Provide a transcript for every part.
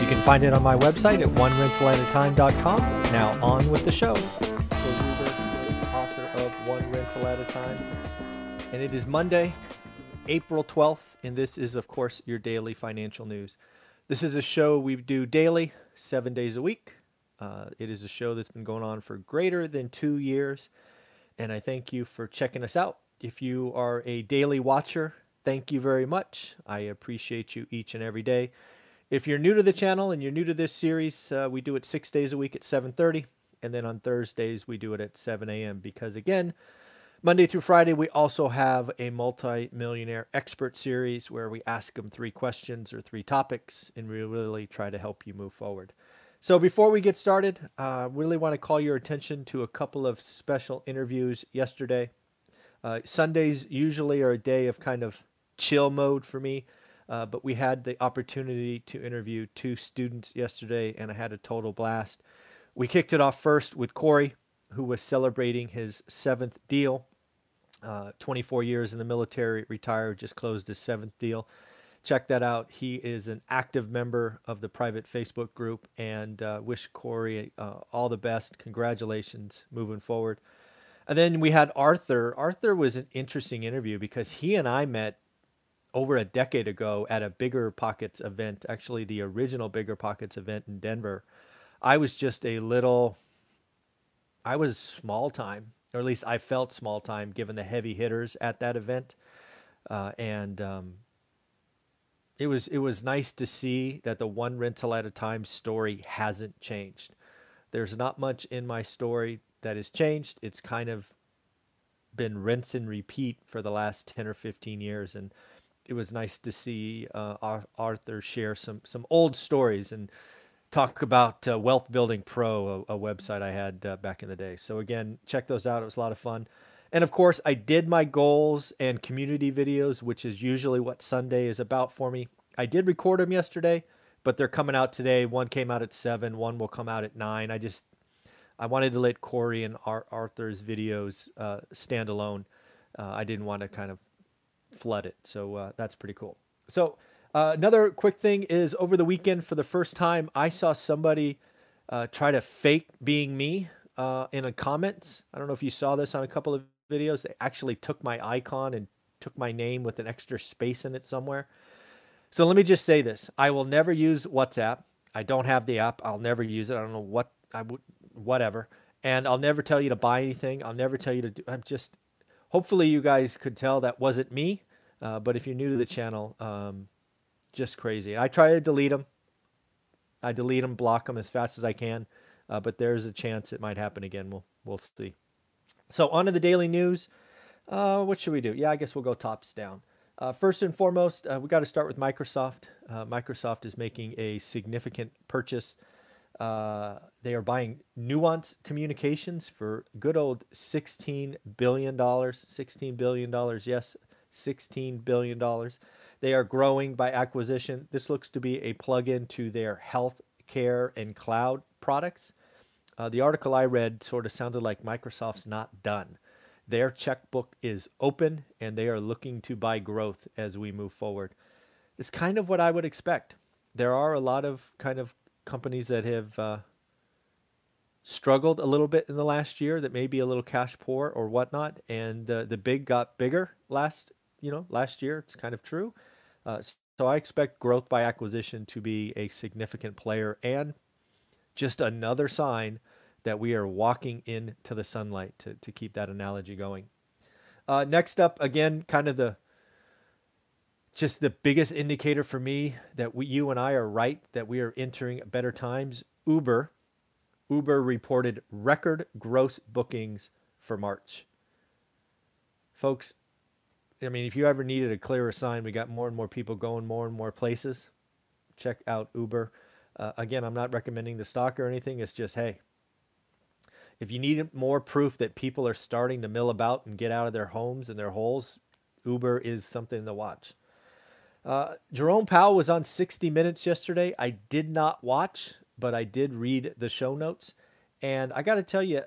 You can find it on my website at onerentalatatime.com. Now on with the show. Author of One Rental at a Time. And it is Monday, April 12th, and this is, of course, your daily financial news. This is a show we do daily, 7 days a week. It is a show that's been going on for greater than 2 years, and I thank you for checking us out. If you are a daily watcher, thank you very much. I appreciate you each and every day. If you're new to the channel and you're new to this series, we do it 6 days a week at 7:30, and then on Thursdays we do it at 7 a.m. because, again, Monday through Friday, we also have a multi-millionaire expert series where we ask them 3 questions or 3 topics, and we really try to help you move forward. So before we get started, I really want to call your attention to a couple of special interviews yesterday. Sundays usually are a day of kind of chill mode for me, but we had the opportunity to interview 2 students yesterday, and I had a total blast. We kicked it off first with Corey, who was celebrating his 7th deal. 24 years in the military, retired, just closed his 7th deal. Check that out. He is an active member of the private Facebook group, and wish Corey all the best. Congratulations moving forward. And then we had Arthur. Arthur was an interesting interview because he and I met over a decade ago at a BiggerPockets event, actually the original BiggerPockets event in Denver. I was small time, or at least I felt small time, given the heavy hitters at that event, and it was nice to see that the One Rental at a Time story hasn't changed. There's not much in my story that has changed. It's kind of been rinse and repeat for the last 10 or 15 years, and it was nice to see Arthur share some old stories and talk about Wealth Building Pro, a website I had back in the day. So again, check those out. It was a lot of fun. And of course, I did my goals and community videos, which is usually what Sunday is about for me. I did record them yesterday, but they're coming out today. One came out at 7, one will come out at 9. I wanted to let Corey and Arthur's videos stand alone. I didn't want to kind of flood it. So that's pretty cool. So another quick thing is, over the weekend, for the first time, I saw somebody try to fake being me in a comment. I don't know if you saw this on a couple of videos. They actually took my icon and took my name with an extra space in it somewhere. So let me just say this. I will never use WhatsApp. I don't have the app. I'll never use it. I don't know what I would, whatever. And I'll never tell you to buy anything. I'll never tell you to do. Hopefully you guys could tell that wasn't me. But if you're new to the channel, just crazy. I try to delete them. I delete them, block them as fast as I can. But there's a chance it might happen again. We'll see. So on to the daily news. What should we do? Yeah, I guess we'll go tops down. First and foremost, we got to start with Microsoft. Microsoft is making a significant purchase. They are buying Nuance Communications for good old $16 billion. $16 billion, yes, $16 billion. They are growing by acquisition. This looks to be a plug-in to their health care and cloud products. The article I read sort of sounded like Microsoft's not done. Their checkbook is open, and they are looking to buy growth as we move forward. It's kind of what I would expect. There are a lot of kind of companies that have struggled a little bit in the last year, that may be a little cash poor or whatnot, and the big got bigger last year. It's kind of true. So I expect growth by acquisition to be a significant player, and just another sign that we are walking into the sunlight, to keep that analogy going. Next up, again, kind of the biggest indicator for me that you and I are right, that we are entering better times. Uber reported record gross bookings for March. Folks, I mean, if you ever needed a clearer sign, we got more and more people going more and more places. Check out Uber. Again, I'm not recommending the stock or anything. It's just, hey, if you need more proof that people are starting to mill about and get out of their homes and their holes, Uber is something to watch. Jerome Powell was on 60 Minutes yesterday. I did not watch, but I did read the show notes. And I got to tell you,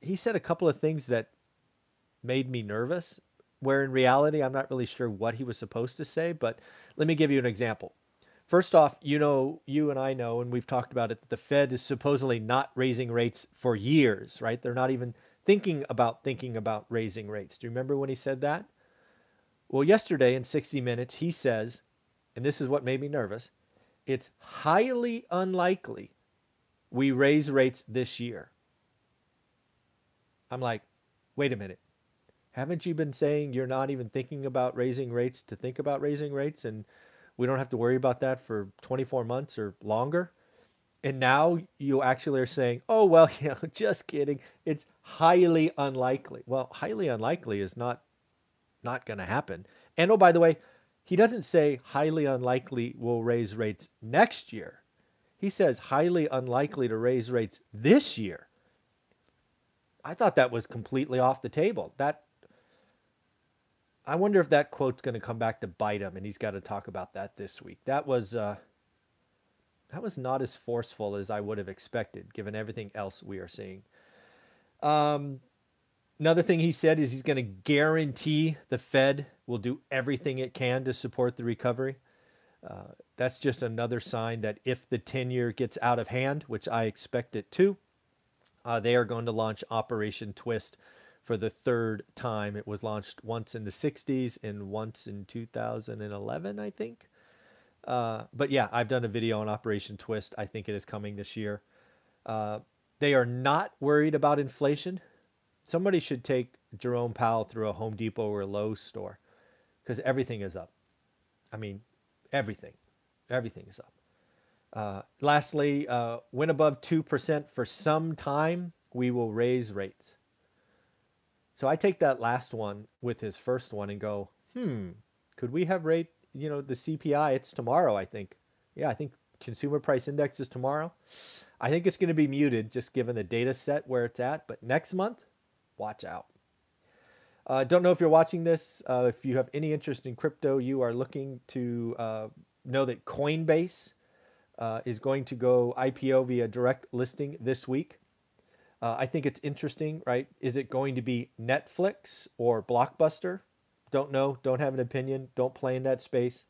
he said a couple of things that made me nervous, where in reality, I'm not really sure what he was supposed to say, but let me give you an example. First off, you know, you and I know, and we've talked about it, that the Fed is supposedly not raising rates for years, right? They're not even thinking about raising rates. Do you remember when he said that? Well, yesterday in 60 Minutes, he says, and this is what made me nervous, it's highly unlikely we raise rates this year. I'm like, wait a minute. Haven't you been saying you're not even thinking about raising rates to think about raising rates, and we don't have to worry about that for 24 months or longer? And now you actually are saying, oh, well, you know, just kidding. It's highly unlikely. Well, highly unlikely is not going to happen. And oh, by the way, he doesn't say highly unlikely we'll raise rates next year. He says highly unlikely to raise rates this year. I thought that was completely off the table. I wonder if that quote's going to come back to bite him, and he's got to talk about that this week. That was not as forceful as I would have expected, given everything else we are seeing. Another thing he said is he's going to guarantee the Fed will do everything it can to support the recovery. That's just another sign that if the 10-year gets out of hand, which I expect it to, they are going to launch Operation Twist for the third time. It was launched once in the 60s and once in 2011, I think. But yeah, I've done a video on Operation Twist. I think it is coming this year. They are not worried about inflation. Somebody should take Jerome Powell through a Home Depot or a Lowe's store, because everything is up. I mean, everything. Everything is up. Lastly, when above 2% for some time, we will raise rates. So I take that last one with his first one and go, could we have rate, you know, the CPI, it's tomorrow, I think. Yeah, I think consumer price index is tomorrow. I think it's going to be muted just given the data set where it's at. But next month, watch out. Don't know if you're watching this. If you have any interest in crypto, you are looking to know that Coinbase is going to go IPO via direct listing this week. I think it's interesting, right? Is it going to be Netflix or Blockbuster? Don't know. Don't have an opinion. Don't play in that space.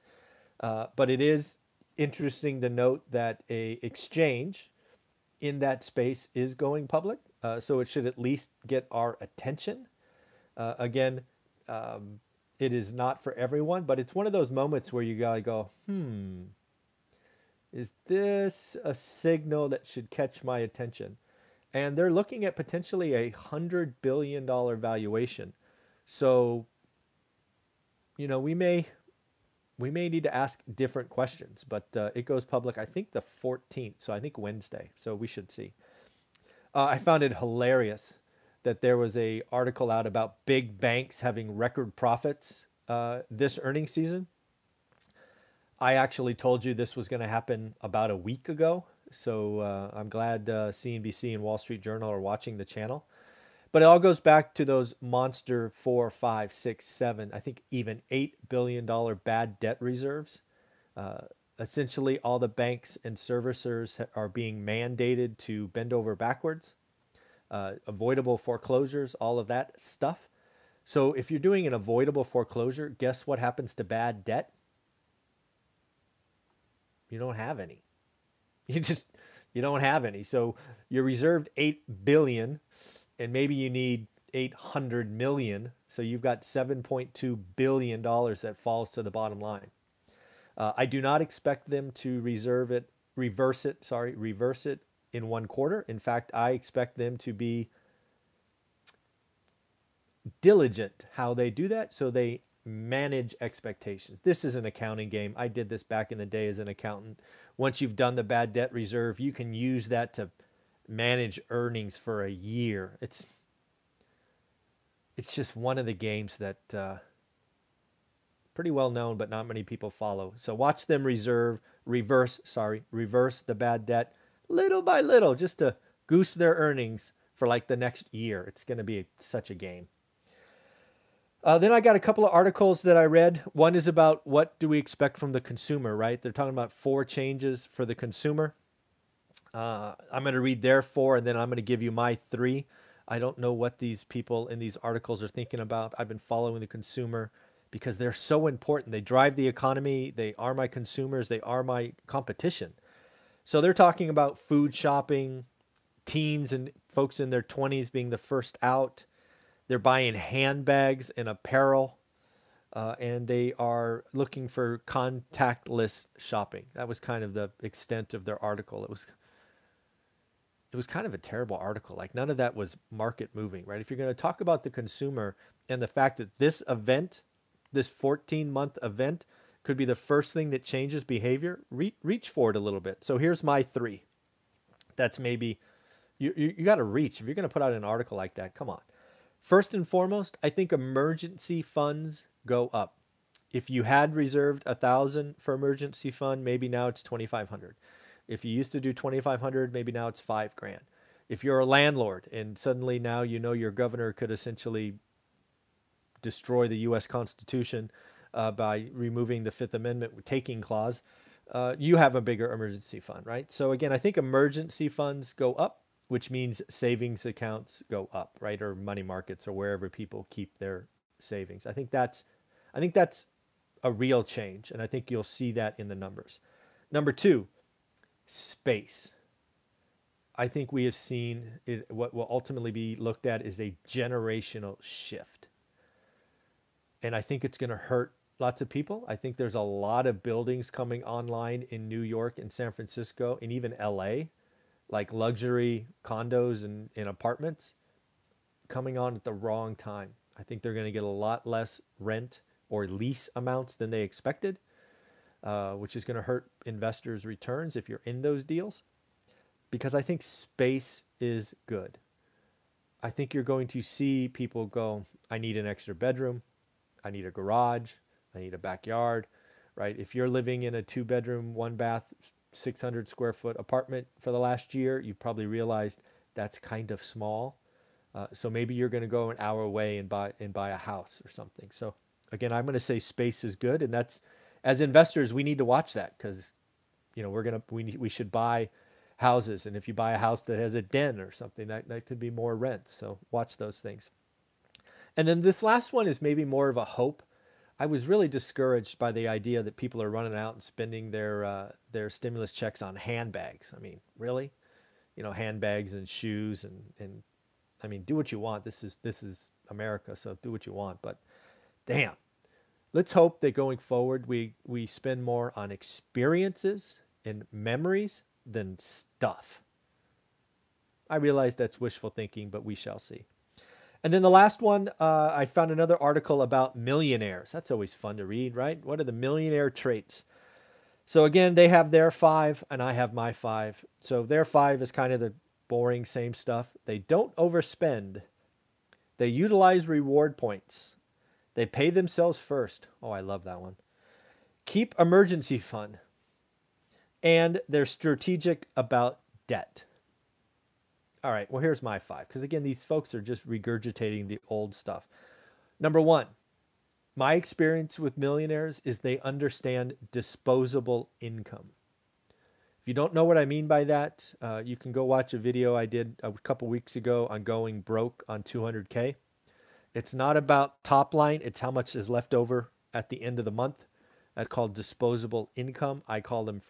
But it is interesting to note that a exchange in that space is going public. So it should at least get our attention. Again, it is not for everyone, but it's one of those moments where you got to go, is this a signal that should catch my attention? And they're looking at potentially a $100 billion valuation. So, you know, we may need to ask different questions, but it goes public, I think, the 14th. So I think Wednesday. So we should see. I found it hilarious that there was an article out about big banks having record profits this earnings season. I actually told you this was going to happen about a week ago. So I'm glad CNBC and Wall Street Journal are watching the channel. But it all goes back to those monster 4, 5, 6, 7, I think even $8 billion bad debt reserves. Essentially, all the banks and servicers are being mandated to bend over backwards, avoidable foreclosures, all of that stuff. So if you're doing an avoidable foreclosure, guess what happens to bad debt? You don't have any. You don't have any. So you're reserved $8 billion, and maybe you need $800 million. So you've got $7.2 billion that falls to the bottom line. I do not expect them to reverse it in one quarter. In fact, I expect them to be diligent how they do that, so they manage expectations. This is an accounting game. I did this back in the day as an accountant. Once you've done the bad debt reserve, you can use that to manage earnings for a year. It's just one of the games that pretty well known, but not many people follow. So watch them reserve reverse the bad debt little by little just to goose their earnings for like the next year. It's going to be such a game. Then I got a couple of articles that I read. One is about what do we expect from the consumer, right? They're talking about 4 changes for the consumer. I'm going to read their 4, and then I'm going to give you my 3. I don't know what these people in these articles are thinking about. I've been following the consumer because they're so important. They drive the economy. They are my consumers. They are my competition. So they're talking about food shopping, teens and folks in their 20s being the first out. They're buying handbags and apparel, and they are looking for contactless shopping. That was kind of the extent of their article. It was kind of a terrible article. Like, none of that was market moving, right? If you're going to talk about the consumer and the fact that this event, this 14-month event, could be the first thing that changes behavior, reach for it a little bit. So here's my 3. That's maybe, you got to reach. If you're going to put out an article like that, come on. First and foremost, I think emergency funds go up. If you had reserved $1,000 for emergency fund, maybe now it's $2,500. If you used to do $2,500, maybe now it's $5,000. If you're a landlord and suddenly now you know your governor could essentially destroy the U.S. Constitution by removing the Fifth Amendment taking clause, you have a bigger emergency fund, right? So again, I think emergency funds go up, which means savings accounts go up, right? Or money markets or wherever people keep their savings. I think that's a real change, and I think you'll see that in the numbers. Number 2. Space. I think we have seen it, what will ultimately be looked at is a generational shift. And I think it's going to hurt lots of people. I think there's a lot of buildings coming online in New York and San Francisco and even LA, like luxury condos and apartments coming on at the wrong time. I think they're going to get a lot less rent or lease amounts than they expected. Which is going to hurt investors' returns if you're in those deals, because I think space is good. I think you're going to see people go, I need an extra bedroom, I need a garage, I need a backyard, right? If you're living in a 2-bedroom, 1-bath, 600-square-foot apartment for the last year, you've probably realized that's kind of small. So maybe you're going to go an hour away and buy a house or something. So again, I'm going to say space is good, and that's, as investors, we need to watch that because, you know, we should buy houses, and if you buy a house that has a den or something, that could be more rent. So watch those things. And then this last one is maybe more of a hope. I was really discouraged by the idea that people are running out and spending their stimulus checks on handbags. I mean, really, you know, handbags and shoes and I mean, do what you want. This is America, so do what you want. But damn. Let's hope that going forward, we spend more on experiences and memories than stuff. I realize that's wishful thinking, but we shall see. And then the last one, I found another article about millionaires. That's always fun to read, right? What are the millionaire traits? So again, they have their 5 and I have my 5. So their 5 is kind of the boring same stuff. They don't overspend. They utilize reward points. They pay themselves first. Oh, I love that one. Keep emergency fund. And they're strategic about debt. All right, well, here's my 5. Because again, these folks are just regurgitating the old stuff. Number 1, my experience with millionaires is they understand disposable income. If you don't know what I mean by that, you can go watch a video I did a couple weeks ago on going broke on 200K. It's not about top line. It's how much is left over at the end of the month. That's called disposable income. I call them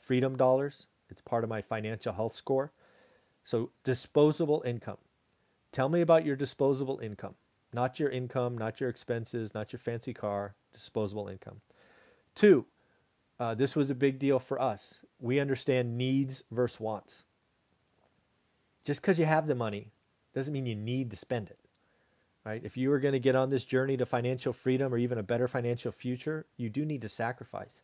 freedom dollars. It's part of my financial health score. So disposable income. Tell me about your disposable income, not your expenses, not your fancy car, disposable income. 2, this was a big deal for us. We understand needs versus wants. Just because you have the money doesn't mean you need to spend it. Right? If you are going to get on this journey to financial freedom or even a better financial future, you do need to sacrifice.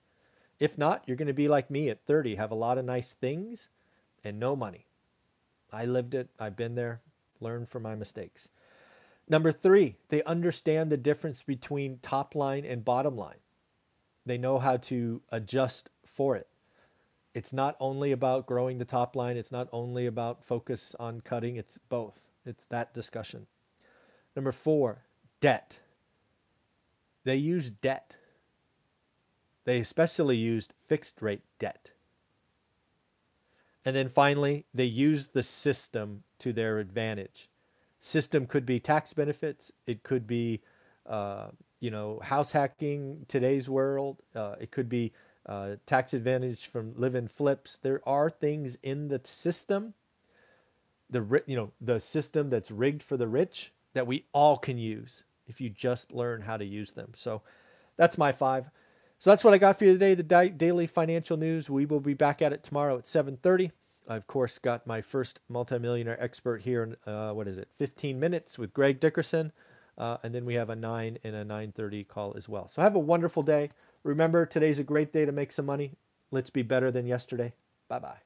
If not, you're going to be like me at 30, have a lot of nice things and no money. I lived it. I've been there. Learn from my mistakes. Number 3, they understand the difference between top line and bottom line. They know how to adjust for it. It's not only about growing the top line. It's not only about focus on cutting. It's both. It's that discussion. Number four, debt. They use debt. They especially used fixed rate debt. And then finally, they use the system to their advantage. System could be tax benefits. It could be, you know, house hacking, today's world. It could be tax advantage from live-in flips. There are things in the system, the system that's rigged for the rich that we all can use if you just learn how to use them. So that's my five. So that's what I got for you today, the daily financial news. We will be back at it tomorrow at 7:30. I, of course, got my first multimillionaire expert here in, 15 minutes with Greg Dickerson. And then we have a 9 and a 9:30 call as well. So have a wonderful day. Remember, today's a great day to make some money. Let's be better than yesterday. Bye-bye.